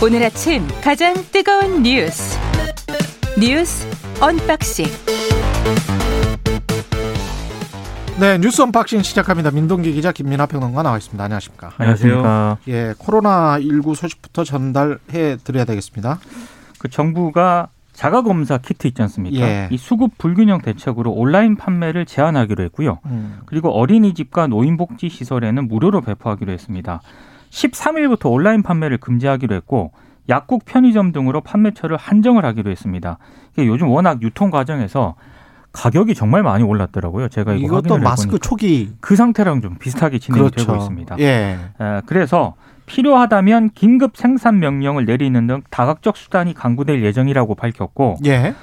오늘 아침 가장 뜨거운 뉴스 언박싱. 네, 뉴스 언박싱 시작합니다. 민동기 기자, 김민하 평론가 나와 있습니다. 안녕하십니까? 안녕하세요. 예, 코로나19 소식부터 전달해 드려야 되겠습니다. 그 정부가 자가검사 키트 있지 않습니까? 예. 이 수급 불균형 대책으로 온라인 판매를 제한하기로 했고요. 그리고 어린이집과 노인복지시설에는 무료로 배포하기로 했습니다. 13일부터 온라인 판매를 금지하기로 했고, 약국, 편의점 등으로 판매처를 한정을 하기로 했습니다. 요즘 워낙 유통 과정에서 가격이 정말 많이 올랐더라고요. 제가 이거 확인을 해보니까. 이것도 마스크 초기. 그 상태랑 좀 비슷하게 진행되고 그렇죠. 있습니다. 예. 그래서 필요하다면 긴급 생산 명령을 내리는 등 다각적 수단이 강구될 예정이라고 밝혔고, 예.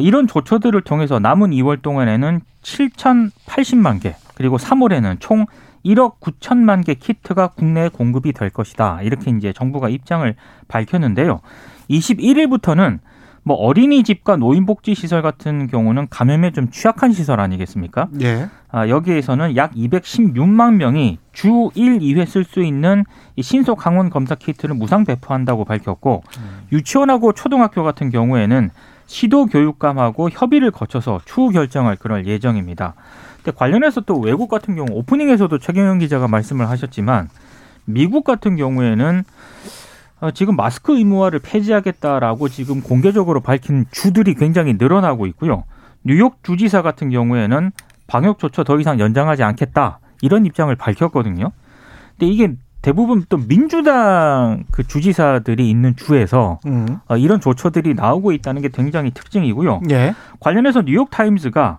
이런 조처들을 통해서 남은 2월 동안에는 7,080만 개, 그리고 3월에는 총 1억 9천만 개 키트가 국내에 공급이 될 것이다. 이렇게 이제 정부가 입장을 밝혔는데요. 21일부터는 뭐 어린이집과 노인복지시설 같은 경우는 감염에 좀 취약한 시설 아니겠습니까? 예. 여기에서는 약 216만 명이 주 1, 2회 쓸 수 있는 이 신속 항원 검사 키트를 무상 배포한다고 밝혔고, 유치원하고 초등학교 같은 경우에는 시도교육감하고 협의를 거쳐서 추후 결정할 그럴 예정입니다. 근데 관련해서 또 외국 같은 경우 오프닝에서도 최경영 기자가 말씀을 하셨지만, 미국 같은 경우에는 지금 마스크 의무화를 폐지하겠다라고 지금 공개적으로 밝힌 주들이 굉장히 늘어나고 있고요. 뉴욕 주지사 같은 경우에는 방역 조처 더 이상 연장하지 않겠다, 이런 입장을 밝혔거든요. 근데 이게 대부분 또 민주당 그 주지사들이 있는 주에서 이런 조처들이 나오고 있다는 게 굉장히 특징이고요. 예. 관련해서 뉴욕타임스가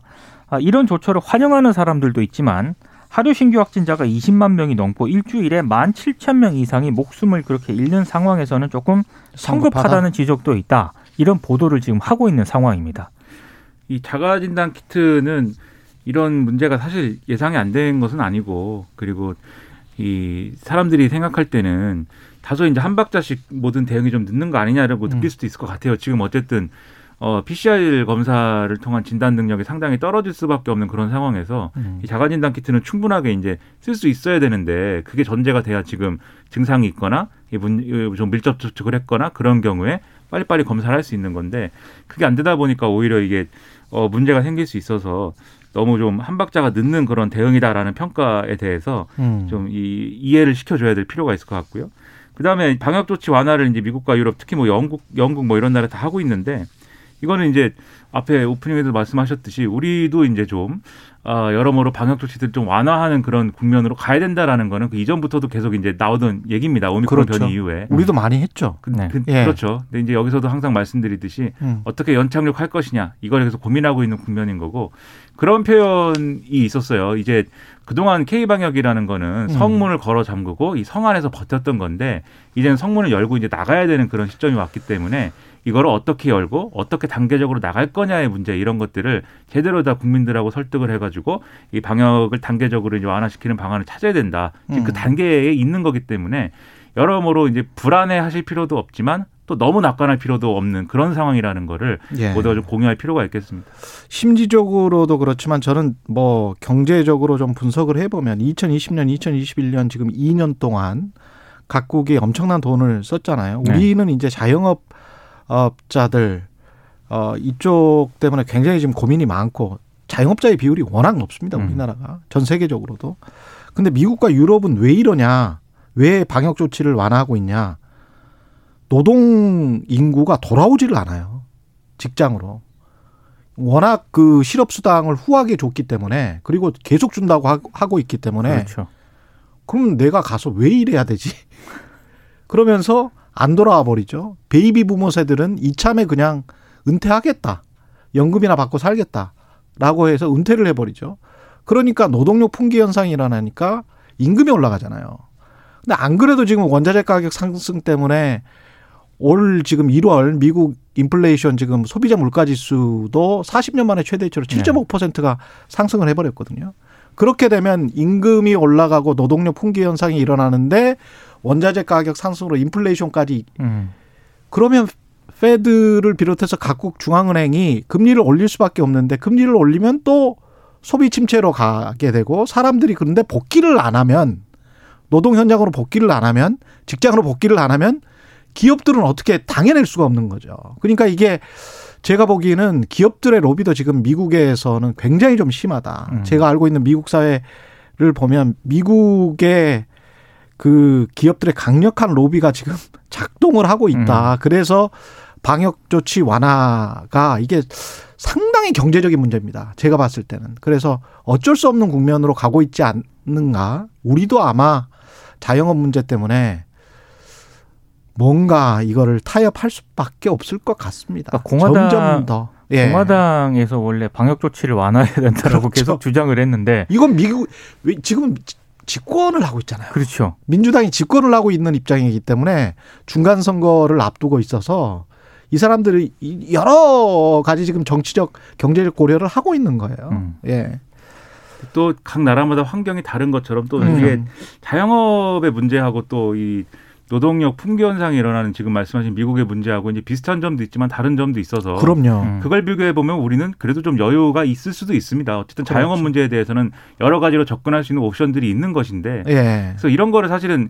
이런 조처를 환영하는 사람들도 있지만 하루 신규 확진자가 20만 명이 넘고 일주일에 17,000명 이상이 목숨을 그렇게 잃는 상황에서는 조금 성급하다는 지적도 있다. 이런 보도를 지금 하고 있는 상황입니다. 이 자가진단 키트는 이런 문제가 사실 예상이 안 된 것은 아니고, 그리고 이 사람들이 생각할 때는 다소 이제 한 박자씩 모든 대응이 좀 늦는 거 아니냐라고 느낄 수도 있을 것 같아요. 지금 어쨌든 PCR 검사를 통한 진단 능력이 상당히 떨어질 수밖에 없는 그런 상황에서 이 자가진단 키트는 충분하게 이제 쓸 수 있어야 되는데, 그게 전제가 돼야 지금 증상이 있거나 좀 밀접 접촉을 했거나 그런 경우에 빨리빨리 검사를 할 수 있는 건데, 그게 안 되다 보니까 오히려 이게 문제가 생길 수 있어서 너무 좀 한 박자가 늦는 그런 대응이다라는 평가에 대해서 좀 이해를 시켜줘야 될 필요가 있을 것 같고요. 그 다음에 방역 조치 완화를 이제 미국과 유럽, 특히 뭐 영국 뭐 이런 나라 다 하고 있는데, 이거는 이제 앞에 오프닝에도 말씀하셨듯이 우리도 이제 좀 여러모로 방역 조치들 좀 완화하는 그런 국면으로 가야 된다라는 거는 그 이전부터도 계속 이제 나오던 얘기입니다. 오미크론 그렇죠. 변이 이후에. 우리도 많이 했죠. 네. 예. 그렇죠. 근데 이제 여기서도 항상 말씀드리듯이 어떻게 연착륙할 것이냐, 이걸 계속 고민하고 있는 국면인 거고, 그런 표현이 있었어요. 이제 그동안 K방역이라는 거는 성문을 걸어 잠그고 이 성 안에서 버텼던 건데, 이제는 성문을 열고 이제 나가야 되는 그런 시점이 왔기 때문에 이걸 어떻게 열고 어떻게 단계적으로 나갈 거냐의 문제, 이런 것들을 제대로 다 국민들하고 설득을 해가지고 이 방역을 단계적으로 이제 완화시키는 방안을 찾아야 된다. 그 단계에 있는 거기 때문에 여러모로 이제 불안해하실 필요도 없지만 또 너무 낙관할 필요도 없는 그런 상황이라는 거를 예. 모두가 좀 공유할 필요가 있겠습니다. 심리적으로도 그렇지만 저는 뭐 경제적으로 좀 분석을 해보면 2020년, 2021년 지금 2년 동안 각국이 엄청난 돈을 썼잖아요. 우리는 네. 이제 자영업 업자들 이쪽 때문에 굉장히 지금 고민이 많고, 자영업자의 비율이 워낙 높습니다. 우리나라가 전 세계적으로도. 근데 미국과 유럽은 왜 이러냐, 왜 방역 조치를 완화하고 있냐, 노동 인구가 돌아오지를 않아요. 직장으로. 워낙 그 실업수당을 후하게 줬기 때문에, 그리고 계속 준다고 하고 있기 때문에 그렇죠. 그럼 내가 가서 왜 일해야 되지? 그러면서 안 돌아와 버리죠. 베이비 부모 세들은 이참에 그냥 은퇴하겠다, 연금이나 받고 살겠다라고 해서 은퇴를 해버리죠. 그러니까 노동력 풍기 현상이 일어나니까 임금이 올라가잖아요. 근데 안 그래도 지금 원자재 가격 상승 때문에 올 지금 1월 미국 인플레이션 지금 소비자 물가지수도 40년 만에 최대치로 7.5%가 상승을 해버렸거든요. 그렇게 되면 임금이 올라가고 노동력 풍기 현상이 일어나는데 원자재 가격 상승으로 인플레이션까지 그러면 페드를 비롯해서 각국 중앙은행이 금리를 올릴 수밖에 없는데, 금리를 올리면 또 소비 침체로 가게 되고, 사람들이 그런데 복귀를 안 하면, 노동 현장으로 복귀를 안 하면, 직장으로 복귀를 안 하면 기업들은 어떻게 당해낼 수가 없는 거죠. 그러니까 이게 제가 보기에는 기업들의 로비도 지금 미국에서는 굉장히 좀 심하다. 제가 알고 있는 미국 사회를 보면 미국의 그 기업들의 강력한 로비가 지금 작동을 하고 있다. 그래서 방역조치 완화가 이게 상당히 경제적인 문제입니다. 제가 봤을 때는. 그래서 어쩔 수 없는 국면으로 가고 있지 않는가. 우리도 아마 자영업 문제 때문에 뭔가 이거를 타협할 수밖에 없을 것 같습니다. 그러니까 점점 더. 예. 공화당에서 원래 방역조치를 완화해야 된다고 그렇죠. 계속 주장을 했는데. 이건 미국, 지금 집권을 하고 있잖아요. 그렇죠. 민주당이 집권을 하고 있는 입장이기 때문에 중간 선거를 앞두고 있어서 이 사람들이 여러 가지 지금 정치적, 경제적 고려를 하고 있는 거예요. 예. 또 각 나라마다 환경이 다른 것처럼 또 이게 자영업의 문제하고 또 이 노동력 품귀 현상이 일어나는 지금 말씀하신 미국의 문제하고 이제 비슷한 점도 있지만 다른 점도 있어서 그럼요. 그걸 비교해 보면 우리는 그래도 좀 여유가 있을 수도 있습니다. 어쨌든 자영업 그렇죠. 문제에 대해서는 여러 가지로 접근할 수 있는 옵션들이 있는 것인데, 예. 그래서 이런 거를 사실은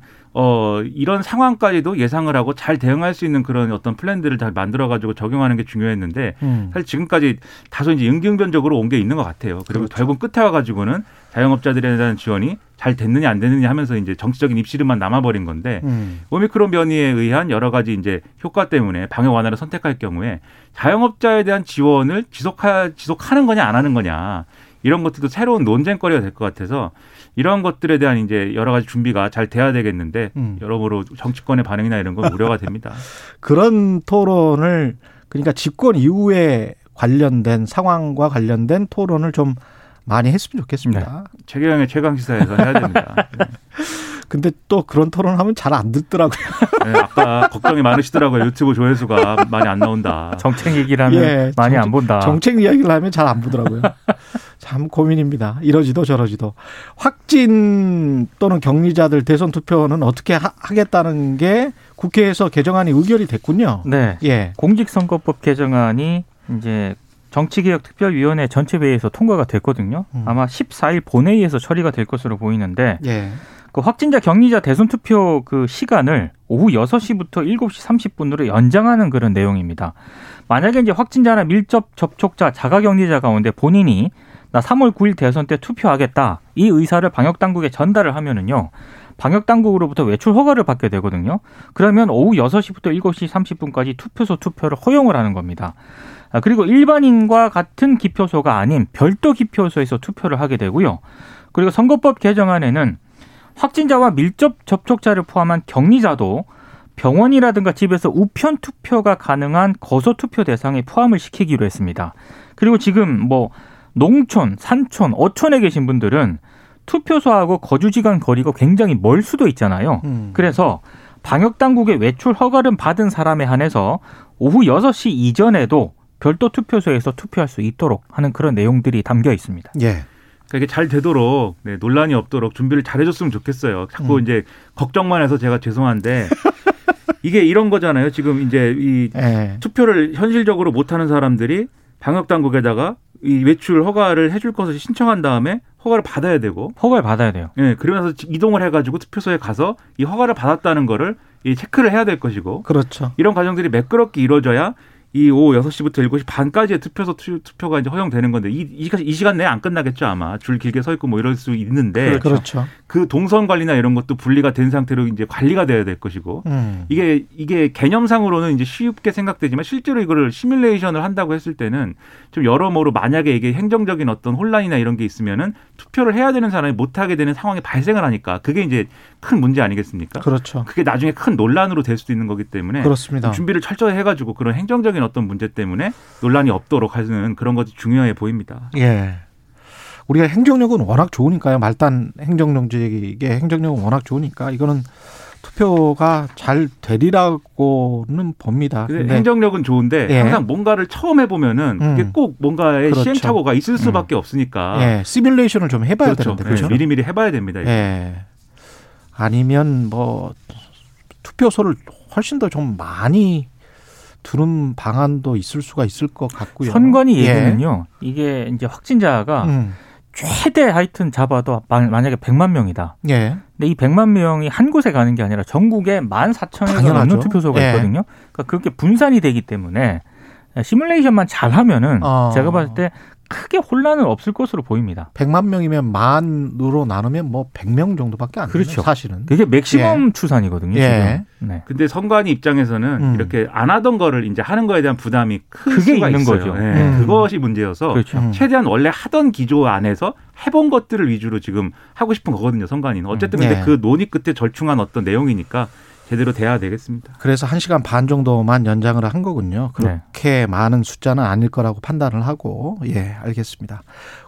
이런 상황까지도 예상을 하고 잘 대응할 수 있는 그런 어떤 플랜들을 잘 만들어 가지고 적용하는 게 중요했는데 사실 지금까지 다소 이제 응경변적으로 온 게 있는 것 같아요. 그리고 그렇죠. 결국 끝에 와가지고는 자영업자들에 대한 지원이 잘 됐느냐 안 됐느냐 하면서 이제 정치적인 입씨름만 남아버린 건데 오미크론 변이에 의한 여러 가지 이제 효과 때문에 방역 완화를 선택할 경우에 자영업자에 대한 지원을 지속하는 거냐 안 하는 거냐 이런 것들도 새로운 논쟁거리가 될 것 같아서 이런 것들에 대한 이제 여러 가지 준비가 잘 돼야 되겠는데 여러모로 정치권의 반응이나 이런 건 우려가 됩니다. 그런 토론을 그러니까 집권 이후에 관련된 상황과 관련된 토론을 좀 많이 했으면 좋겠습니다. 네. 최경영의 최강시사에서 해야 됩니다. 근데 또 그런 토론하면 잘 안 듣더라고요. 네, 아까 걱정이 많으시더라고요. 유튜브 조회수가 많이 안 나온다. 정책 얘기를 하면 예, 많이 안 본다. 정책 이야기를 하면 잘 안 보더라고요. 참 고민입니다. 이러지도 저러지도. 확진 또는 격리자들 대선 투표는 어떻게 하겠다는 게 국회에서 개정안이 의결이 됐군요. 네. 예. 공직선거법 개정안이 이제 정치개혁특별위원회 전체 회의에서 통과가 됐거든요. 아마 14일 본회의에서 처리가 될 것으로 보이는데 예. 그 확진자 격리자 대선 투표 그 시간을 오후 6시부터 7시 30분으로 연장하는 그런 내용입니다. 만약에 이제 확진자나 밀접 접촉자, 자가격리자 가운데 본인이 나 3월 9일 대선 때 투표하겠다 이 의사를 방역당국에 전달을 하면은요. 방역당국으로부터 외출 허가를 받게 되거든요. 그러면 오후 6시부터 7시 30분까지 투표소 투표를 허용을 하는 겁니다. 그리고 일반인과 같은 기표소가 아닌 별도 기표소에서 투표를 하게 되고요. 그리고 선거법 개정안에는 확진자와 밀접 접촉자를 포함한 격리자도 병원이라든가 집에서 우편 투표가 가능한 거소 투표 대상에 포함을 시키기로 했습니다. 그리고 지금 뭐 농촌, 산촌, 어촌에 계신 분들은 투표소하고 거주지 간 거리가 굉장히 멀 수도 있잖아요. 그래서 방역당국의 외출 허가를 받은 사람에 한해서 오후 6시 이전에도 별도 투표소에서 투표할 수 있도록 하는 그런 내용들이 담겨 있습니다. 예. 그러니까 이게 잘 되도록 네, 논란이 없도록 준비를 잘해줬으면 좋겠어요. 자꾸 이제 걱정만 해서 제가 죄송한데 이게 이런 거잖아요. 지금 이제 이 투표를 현실적으로 못하는 사람들이 방역당국에다가 이 외출 허가를 해줄 것을 신청한 다음에 허가를 받아야 되고. 허가를 받아야 돼요. 예, 그러면서 이동을 해가지고 투표소에 가서 이 허가를 받았다는 거를 이 체크를 해야 될 것이고. 그렇죠. 이런 과정들이 매끄럽게 이루어져야 이 오후 6시부터 7시 반까지의 투표소 투표가 이제 허용되는 건데 이 시간 내에 안 끝나겠죠 아마. 줄 길게 서 있고 뭐 이럴 수 있는데. 그렇죠. 그 동선 관리나 이런 것도 분리가 된 상태로 이제 관리가 돼야 될 것이고. 이게 개념상으로는 이제 쉽게 생각되지만 실제로 이거를 시뮬레이션을 한다고 했을 때는 좀 여러모로 만약에 이게 행정적인 어떤 혼란이나 이런 게 있으면은 투표를 해야 되는 사람이 못 하게 되는 상황이 발생을 하니까 그게 이제 큰 문제 아니겠습니까? 그렇죠. 그게 나중에 큰 논란으로 될 수도 있는 거기 때문에 그렇습니다. 준비를 철저히 해 가지고 그런 행정적인 어떤 문제 때문에 논란이 없도록 하는 그런 것이 중요해 보입니다. 예, 우리가 행정력은 워낙 좋으니까요. 말단 행정정책의 행정력은 워낙 좋으니까 이거는 투표가 잘 되리라고는 봅니다. 근데 행정력은 좋은데 예. 항상 뭔가를 처음 해보면은 그게 꼭 뭔가의 그렇죠. 시행착오가 있을 수밖에 없으니까 예. 시뮬레이션을 좀 해봐야 그렇죠. 되는데 그렇죠? 예. 미리미리 해봐야 됩니다. 예. 아니면 뭐 투표소를 훨씬 더 좀 많이 두는 방안도 있을 수가 있을 것 같고요. 선관위 얘기는요. 예. 이게 이제 확진자가 최대 하여튼 잡아도 만약에 100만 명이다. 예. 근데 이 100만 명이 한 곳에 가는 게 아니라 전국에 14,000개가 넘는 투표소가 있거든요. 그러니까 그렇게 분산이 되기 때문에 시뮬레이션만 잘하면은 제가 봤을 때 크게 혼란은 없을 것으로 보입니다. 100만 명이면 만으로 나누면 뭐 100명 정도밖에 안 되는 그렇죠. 사실은. 그게 맥시멈 추산이거든요. 예. 지금. 네. 근데 선관위 입장에서는 이렇게 안 하던 거를 이제 하는 거에 대한 부담이 클 수가 있는 있어요. 거죠. 네. 그것이 문제여서 그렇죠. 최대한 원래 하던 기조 안에서 해본 것들을 위주로 지금 하고 싶은 거거든요. 선관위는. 어쨌든 근데 그 논의 끝에 절충한 어떤 내용이니까 제대로 돼야 되겠습니다. 그래서 1시간 반 정도만 연장을 한 거군요. 그렇게 많은 숫자는 아닐 거라고 판단을 하고. 예, 알겠습니다.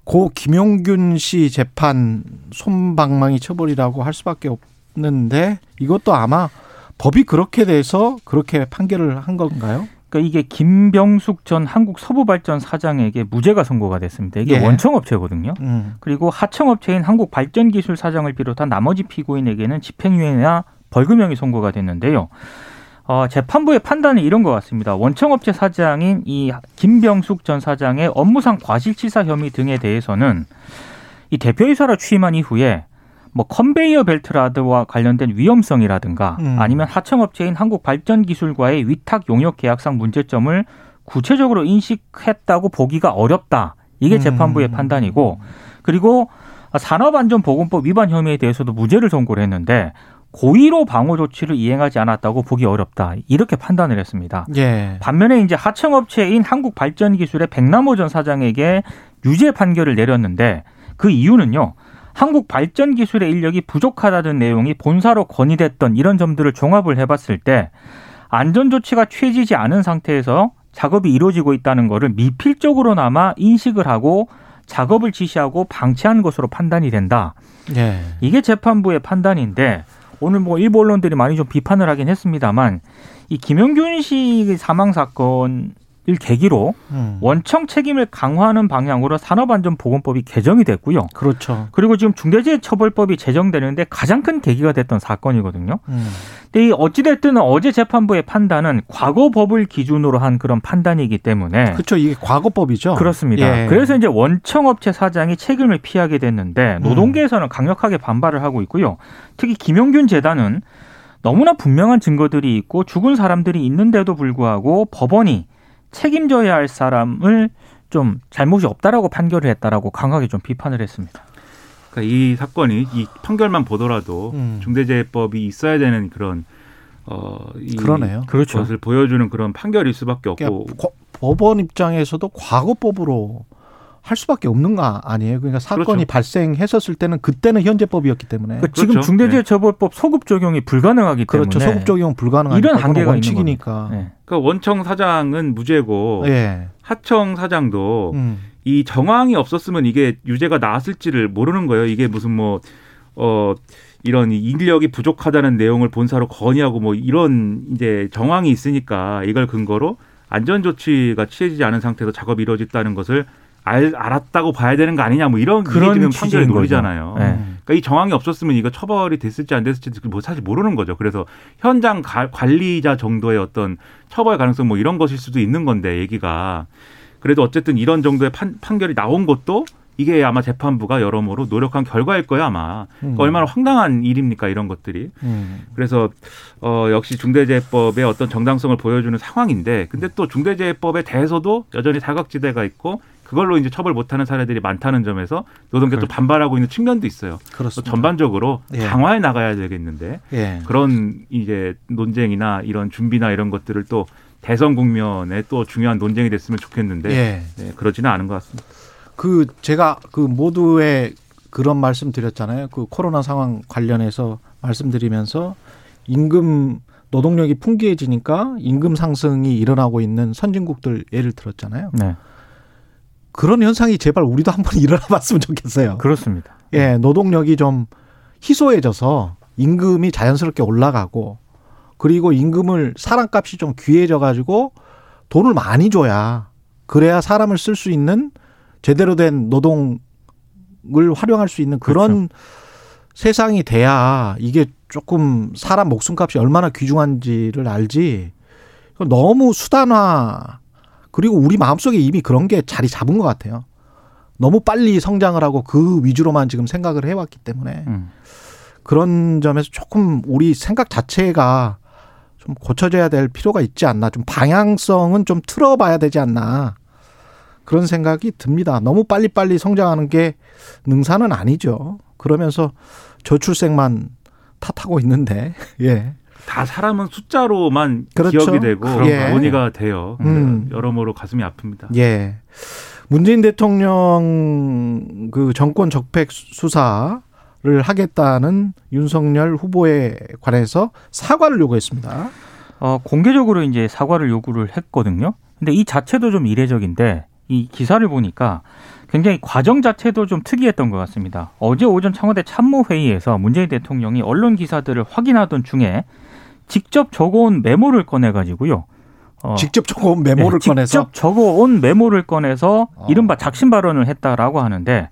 고 김용균 씨 재판 솜방망이 처벌이라고 할 수밖에 없는데 이것도 아마 법이 그렇게 돼서 그렇게 판결을 한 건가요? 그러니까 이게 김병숙 전 한국서부발전 사장에게 무죄가 선고가 됐습니다. 이게 원청업체거든요. 그리고 하청업체인 한국발전기술 사장을 비롯한 나머지 피고인에게는 집행유예나 벌금형이 선고가 됐는데요. 재판부의 판단은 이런 것 같습니다. 원청업체 사장인 이 김병숙 전 사장의 업무상 과실치사 혐의 등에 대해서는 이 대표이사로 취임한 이후에 뭐 컨베이어 벨트라드와 관련된 위험성이라든가 아니면 하청업체인 한국발전기술과의 위탁 용역 계약상 문제점을 구체적으로 인식했다고 보기가 어렵다. 이게 재판부의 판단이고 그리고 산업안전보건법 위반 혐의에 대해서도 무죄를 선고를 했는데 고의로 방호 조치를 이행하지 않았다고 보기 어렵다. 이렇게 판단을 했습니다. 예. 반면에 이제 하청업체인 한국발전기술의 백남호 전 사장에게 유죄 판결을 내렸는데 그 이유는요. 한국발전기술의 인력이 부족하다는 내용이 본사로 건의됐던 이런 점들을 종합을 해봤을 때 안전조치가 취해지지 않은 상태에서 작업이 이루어지고 있다는 것을 미필적으로나마 인식을 하고 작업을 지시하고 방치한 것으로 판단이 된다. 예. 이게 재판부의 판단인데 오늘 뭐 일부 언론들이 많이 좀 비판을 하긴 했습니다만 이 김용균 씨 사망 사건을 계기로 원청 책임을 강화하는 방향으로 산업안전보건법이 개정이 됐고요. 그렇죠. 그리고 지금 중대재해처벌법이 제정되는데 가장 큰 계기가 됐던 사건이거든요. 근데 이 어찌됐든 어제 재판부의 판단은 과거법을 기준으로 한 그런 판단이기 때문에 그렇죠. 이게 과거법이죠. 그렇습니다. 예. 그래서 이제 원청업체 사장이 책임을 피하게 됐는데 노동계에서는 강력하게 반발을 하고 있고요. 특히 김용균 재단은 너무나 분명한 증거들이 있고 죽은 사람들이 있는데도 불구하고 법원이 책임져야 할 사람을 좀 잘못이 없다라고 판결을 했다라고 강하게 좀 비판을 했습니다. 그러니까 이 사건이 이 판결만 보더라도 중대재해법이 있어야 되는 그런 그러네요. 그렇죠. 것을 보여주는 그런 판결일 수밖에 없고 그러니까 법원 입장에서도 과거법으로 할 수밖에 없는 거 아니에요. 그러니까 사건이 그렇죠. 발생했었을 때는 그때는 현재법이었기 때문에 그러니까 지금 그렇죠. 중대재해처벌법 소급 적용이 불가능하기 때문에 그렇죠. 소급 적용 불가능한 이런 한계가 원칙이니까. 있는 겁니다. 그러니까 원청 사장은 무죄고 하청 사장도 이 정황이 없었으면 이게 유죄가 나왔을지를 모르는 거예요. 이게 무슨 뭐 이런 인력이 부족하다는 내용을 본사로 건의하고 뭐 이런 이제 정황이 있으니까 이걸 근거로 안전 조치가 취해지지 않은 상태에서 작업이 이루어졌다는 것을 알았다고 봐야 되는 거 아니냐, 뭐 이런 그런 지금 판결의 논리잖아요. 네. 그러니까 이 정황이 없었으면 이거 처벌이 됐을지 안 됐을지 뭐 사실 모르는 거죠. 그래서 현장 관리자 정도의 어떤 처벌 가능성 뭐 이런 것일 수도 있는 건데 얘기가 그래도 어쨌든 이런 정도의 판결이 나온 것도 이게 아마 재판부가 여러모로 노력한 결과일 거예요 아마. 그러니까 얼마나 황당한 일입니까 이런 것들이. 그래서 역시 중대재해법의 어떤 정당성을 보여주는 상황인데 근데 또 중대재해법에 대해서도 여전히 사각지대가 있고 그걸로 이제 처벌 못하는 사례들이 많다는 점에서 노동계 또 반발하고 있는 측면도 있어요. 그렇습니다. 전반적으로 강화해 나가야 되겠는데 그런 이제 논쟁이나 이런 준비나 이런 것들을 또 대선 국면에 또 중요한 논쟁이 됐으면 좋겠는데 그러지는 않은 것 같습니다. 그 제가 그 모두의 그런 말씀 드렸잖아요. 그 코로나 상황 관련해서 말씀드리면서 임금 노동력이 풍기해지니까 임금 상승이 일어나고 있는 선진국들 예를 들었잖아요. 네. 그런 현상이 제발 우리도 한번 일어나 봤으면 좋겠어요. 그렇습니다. 예, 노동력이 좀 희소해져서 임금이 자연스럽게 올라가고 그리고 임금을 사람값이 좀 귀해져 가지고 돈을 많이 줘야 그래야 사람을 쓸 수 있는 제대로 된 노동을 활용할 수 있는 그런 그렇죠. 세상이 돼야 이게 조금 사람 목숨값이 얼마나 귀중한지를 알지 너무 수단화 그리고 우리 마음속에 이미 그런 게 자리 잡은 것 같아요. 너무 빨리 성장을 하고 그 위주로만 지금 생각을 해왔기 때문에 그런 점에서 조금 우리 생각 자체가 좀 고쳐져야 될 필요가 있지 않나. 좀 방향성은 좀 틀어봐야 되지 않나. 그런 생각이 듭니다. 너무 빨리빨리 성장하는 게 능사는 아니죠. 그러면서 저출생만 탓하고 있는데. 예. 다 사람은 숫자로만 그렇죠. 기억이 되고 논의가 돼요. 여러모로 가슴이 아픕니다. 예. 문재인 대통령 그 정권 적폐 수사를 하겠다는 윤석열 후보에 관해서 사과를 요구했습니다. 공개적으로 이제 사과를 요구를 했거든요. 근데 이 자체도 좀 이례적인데 이 기사를 보니까 굉장히 과정 자체도 좀 특이했던 것 같습니다. 어제 오전 청와대 참모회의에서 문재인 대통령이 언론 기사들을 확인하던 중에 직접 적어온 메모를 꺼내가지고요. 직접 적어온 메모를 꺼내서 이른바 작심 발언을 했다라고 하는데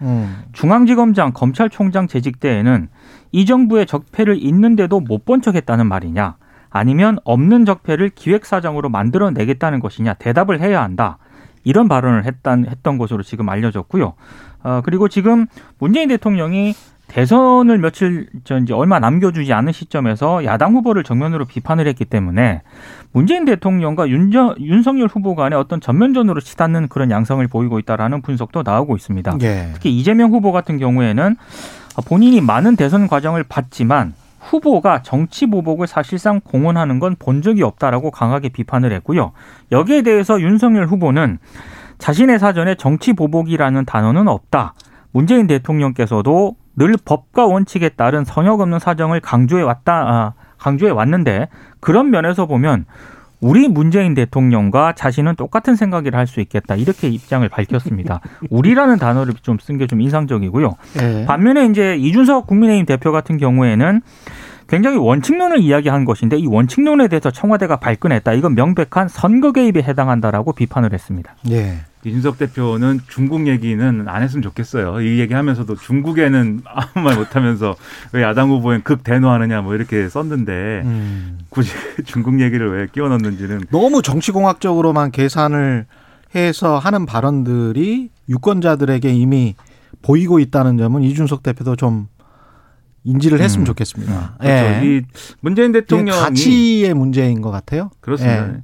중앙지검장 검찰총장 재직 때에는 이 정부의 적폐를 있는데도 못 본 척했다는 말이냐 아니면 없는 적폐를 기획사정으로 만들어내겠다는 것이냐 대답을 해야 한다. 이런 발언을 했던 것으로 지금 알려졌고요. 그리고 지금 문재인 대통령이 대선을 며칠 전 이제 얼마 남겨주지 않은 시점에서 야당 후보를 정면으로 비판을 했기 때문에 문재인 대통령과 윤석열 후보 간의 어떤 전면전으로 치닫는 그런 양상을 보이고 있다라는 분석도 나오고 있습니다. 예. 특히 이재명 후보 같은 경우에는 본인이 많은 대선 과정을 봤지만 후보가 정치 보복을 사실상 공언하는 건 본 적이 없다라고 강하게 비판을 했고요. 여기에 대해서 윤석열 후보는 자신의 사전에 정치 보복이라는 단어는 없다. 문재인 대통령께서도 늘 법과 원칙에 따른 선역 없는 사정을 강조해 왔는데 그런 면에서 보면 우리 문재인 대통령과 자신은 똑같은 생각을 할 수 있겠다. 이렇게 입장을 밝혔습니다. 우리라는 단어를 좀 쓴 게 좀 인상적이고요. 네. 반면에 이제 이준석 국민의힘 대표 같은 경우에는 굉장히 원칙론을 이야기한 것인데 이 원칙론에 대해서 청와대가 발끈했다. 이건 명백한 선거 개입에 해당한다라고 비판을 했습니다. 네. 이준석 대표는 중국 얘기는 안 했으면 좋겠어요. 이 얘기하면서도 중국에는 아무 말 못하면서 왜 야당 후보엔 극 대노하느냐 뭐 이렇게 썼는데 굳이 중국 얘기를 왜 끼워 넣는지는 너무 정치공학적으로만 계산을 해서 하는 발언들이 유권자들에게 이미 보이고 있다는 점은 이준석 대표도 좀 인지를 했으면 좋겠습니다. 그렇죠. 예. 이 문재인 대통령이 가치의 문제인 것 같아요. 그렇습니다. 예.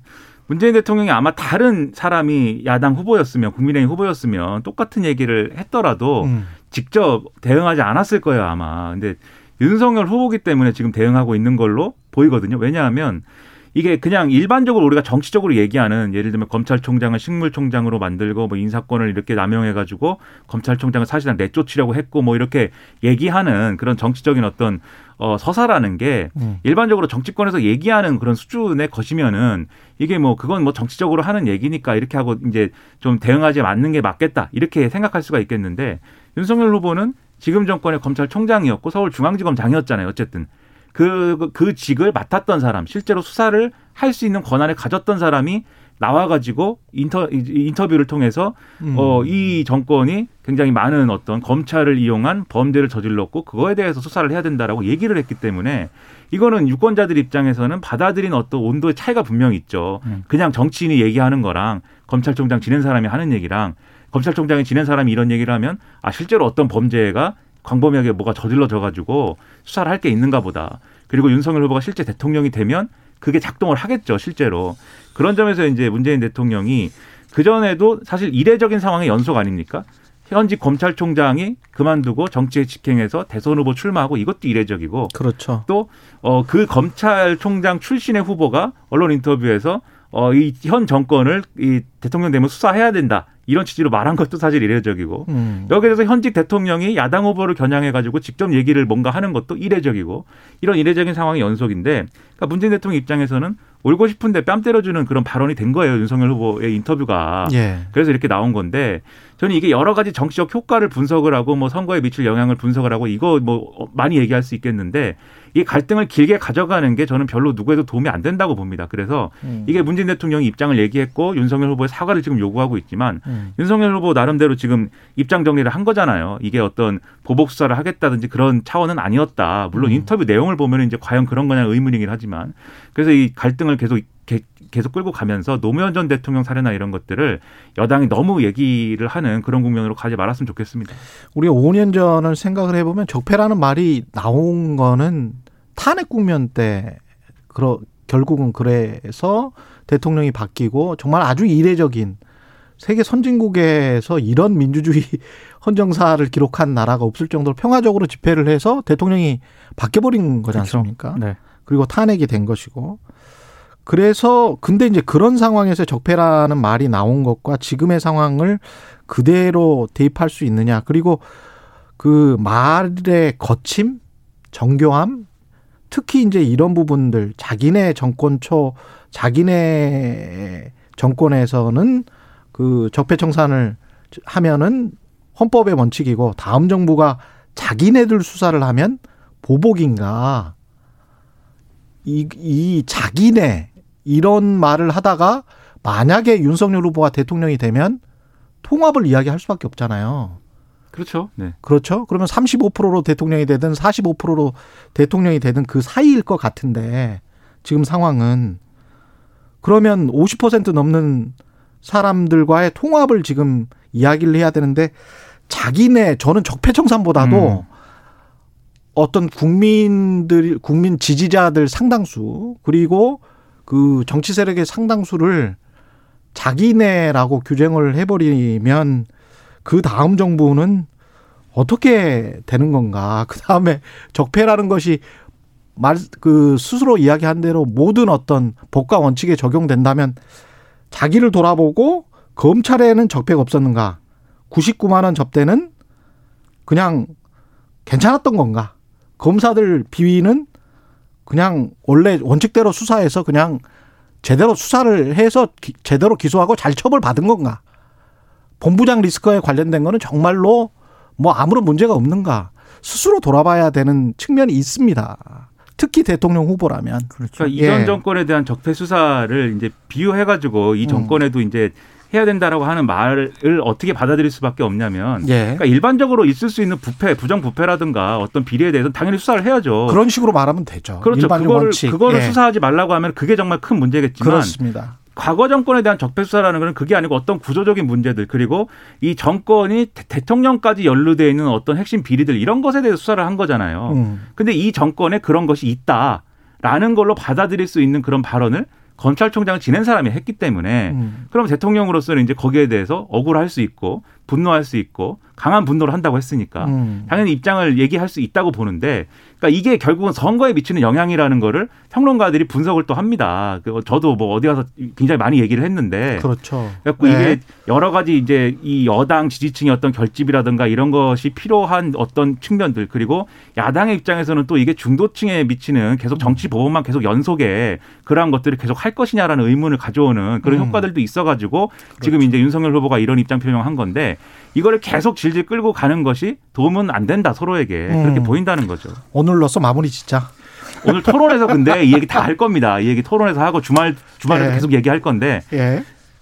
문재인 대통령이 아마 다른 사람이 야당 후보였으면 국민의힘 후보였으면 똑같은 얘기를 했더라도 직접 대응하지 않았을 거예요 아마. 근데 윤석열 후보기 때문에 지금 대응하고 있는 걸로 보이거든요. 왜냐하면 이게 그냥 일반적으로 우리가 정치적으로 얘기하는 예를 들면 검찰총장을 식물총장으로 만들고 뭐 인사권을 이렇게 남용해가지고 검찰총장을 사실상 내쫓으려고 했고 뭐 이렇게 얘기하는 그런 정치적인 어떤 서사라는 게 일반적으로 정치권에서 얘기하는 그런 수준의 것이면은 이게 뭐 그건 뭐 정치적으로 하는 얘기니까 이렇게 하고 이제 좀 대응하지 않는 게 맞겠다 이렇게 생각할 수가 있겠는데 윤석열 후보는 지금 정권의 검찰총장이었고 서울중앙지검장이었잖아요. 어쨌든. 그 직을 맡았던 사람, 실제로 수사를 할 수 있는 권한을 가졌던 사람이 나와가지고 인터뷰를 통해서 이 정권이 굉장히 많은 어떤 검찰을 이용한 범죄를 저질렀고 그거에 대해서 수사를 해야 된다라고 얘기를 했기 때문에 이거는 유권자들 입장에서는 받아들인 어떤 온도의 차이가 분명히 있죠. 그냥 정치인이 얘기하는 거랑 검찰총장 지낸 사람이 하는 얘기랑 검찰총장이 지낸 사람이 이런 얘기를 하면 아 실제로 어떤 범죄가 광범위하게 뭐가 저질러져가지고 수사를 할 게 있는가 보다. 그리고 윤석열 후보가 실제 대통령이 되면 그게 작동을 하겠죠, 실제로. 그런 점에서 이제 문재인 대통령이 그전에도 사실 이례적인 상황의 연속 아닙니까? 현직 검찰총장이 그만두고 정치에 직행해서 대선 후보 출마하고 이것도 이례적이고. 그렇죠. 또, 그 검찰총장 출신의 후보가 언론 인터뷰에서 이 현 정권을 이 대통령 되면 수사해야 된다. 이런 취지로 말한 것도 사실 이례적이고 여기에 대해서 현직 대통령이 야당 후보를 겨냥해가지고 직접 얘기를 뭔가 하는 것도 이례적이고 이런 이례적인 상황의 연속인데 그러니까 문재인 대통령 입장에서는 울고 싶은데 뺨 때려주는 그런 발언이 된 거예요. 윤석열 후보의 인터뷰가. 예. 그래서 이렇게 나온 건데 저는 이게 여러 가지 정치적 효과를 분석을 하고 뭐 선거에 미칠 영향을 분석을 하고 이거 뭐 많이 얘기할 수 있겠는데 이 갈등을 길게 가져가는 게 저는 별로 누구에도 도움이 안 된다고 봅니다. 그래서 이게 문재인 대통령이 입장을 얘기했고 윤석열 후보의 사과를 지금 요구하고 있지만 윤석열 후보 나름대로 지금 입장 정리를 한 거잖아요. 이게 어떤 보복 수사를 하겠다든지 그런 차원은 아니었다. 물론 인터뷰 내용을 보면 이제 과연 그런 거냐 의문이긴 하지만 그래서 이 갈등을 계속 계속 끌고 가면서 노무현 전 대통령 사례나 이런 것들을 여당이 너무 얘기를 하는 그런 국면으로 가지 말았으면 좋겠습니다. 우리가 5년 전을 생각을 해보면 적폐라는 말이 나온 거는 탄핵 국면 때 결국은 그래서 대통령이 바뀌고 정말 아주 이례적인 세계 선진국에서 이런 민주주의 헌정사를 기록한 나라가 없을 정도로 평화적으로 집회를 해서 대통령이 바뀌어버린 거지 않습니까? 그렇죠. 네. 그리고 탄핵이 된 것이고. 그래서 근데 이제 그런 상황에서 적폐라는 말이 나온 것과 지금의 상황을 그대로 대입할 수 있느냐. 그리고 그 말의 거침, 정교함, 특히 이제 이런 부분들 자기네 정권 초, 자기네 정권에서는 그 적폐 청산을 하면은 헌법의 원칙이고 다음 정부가 자기네들 수사를 하면 보복인가. 이 자기네. 이런 말을 하다가 만약에 윤석열 후보가 대통령이 되면 통합을 이야기할 수밖에 없잖아요. 그렇죠. 네. 그렇죠. 그러면 35%로 대통령이 되든 45%로 대통령이 되든 그 사이일 것 같은데 지금 상황은 그러면 50% 넘는 사람들과의 통합을 지금 이야기를 해야 되는데 자기네 저는 적폐청산보다도 어떤 국민 지지자들 상당수 그리고 그 정치 세력의 상당수를 자기네라고 규정을 해버리면 그 다음 정부는 어떻게 되는 건가? 그 다음에 적폐라는 것이 스스로 이야기한 대로 모든 어떤 법과 원칙에 적용된다면 자기를 돌아보고 검찰에는 적폐가 없었는가? 99만 원 접대는 그냥 괜찮았던 건가? 검사들 비위는 그냥 원래 원칙대로 수사해서 그냥 제대로 수사를 해서 제대로 기소하고 잘 처벌받은 건가? 본부장 리스크에 관련된 거는 정말로 뭐 아무런 문제가 없는가? 스스로 돌아봐야 되는 측면이 있습니다. 특히 대통령 후보라면. 그렇죠. 그러니까 이전 정권에 대한 적폐 수사를 이제 비유해가지고 이 정권에도 이제 해야 된다라고 하는 말을 어떻게 받아들일 수밖에 없냐면 그러니까 일반적으로 있을 수 있는 부패, 부정부패라든가 어떤 비리에 대해서는 당연히 수사를 해야죠. 그런 식으로 말하면 되죠. 그렇죠. 일반적 원칙. 그거를 수사하지 말라고 하면 그게 정말 큰 문제겠지만 그렇습니다. 과거 정권에 대한 적폐수사라는 건 그게 아니고 어떤 구조적인 문제들 그리고 이 정권이 대통령까지 연루되어 있는 어떤 핵심 비리들 이런 것에 대해서 수사를 한 거잖아요. 그런데 이 정권에 그런 것이 있다라는 걸로 받아들일 수 있는 그런 발언을 검찰총장을 지낸 사람이 했기 때문에 그럼 대통령으로서는 이제 거기에 대해서 억울할 수 있고 분노할 수 있고 강한 분노를 한다고 했으니까 당연히 입장을 얘기할 수 있다고 보는데 그러니까 이게 결국은 선거에 미치는 영향이라는 거를 평론가들이 분석을 또 합니다. 저도 뭐 어디 가서 굉장히 많이 얘기를 했는데 그렇죠. 그래서 이게 여러 가지 이제 이 여당 지지층의 어떤 결집이라든가 이런 것이 필요한 어떤 측면들 그리고 야당의 입장에서는 또 이게 중도층에 미치는 계속 정치 보복만 계속 연속에 그러한 것들을 계속 할 것이냐라는 의문을 가져오는 그런 효과들도 있어가지고 그렇죠. 지금 이제 윤석열 후보가 이런 입장 표명한 건데. 이거를 계속 질질 끌고 가는 것이 도움은 안 된다 서로에게 그렇게 보인다는 거죠. 오늘로써 마무리 짓자. 오늘 토론에서 근데 이 얘기 다 할 겁니다. 이 얘기 토론에서 하고 주말에도 계속 얘기할 건데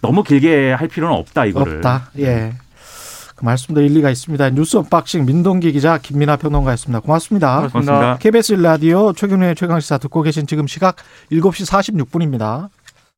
너무 길게 할 필요는 없다 이거를. 없다. 예. 그 말씀도 일리가 있습니다. 뉴스 언박싱 민동기 기자 김민하 평론가였습니다. 고맙습니다. 고맙습니다. KBS 1라디오 최경영의 최강시사 듣고 계신 지금 시각 7시 46분입니다.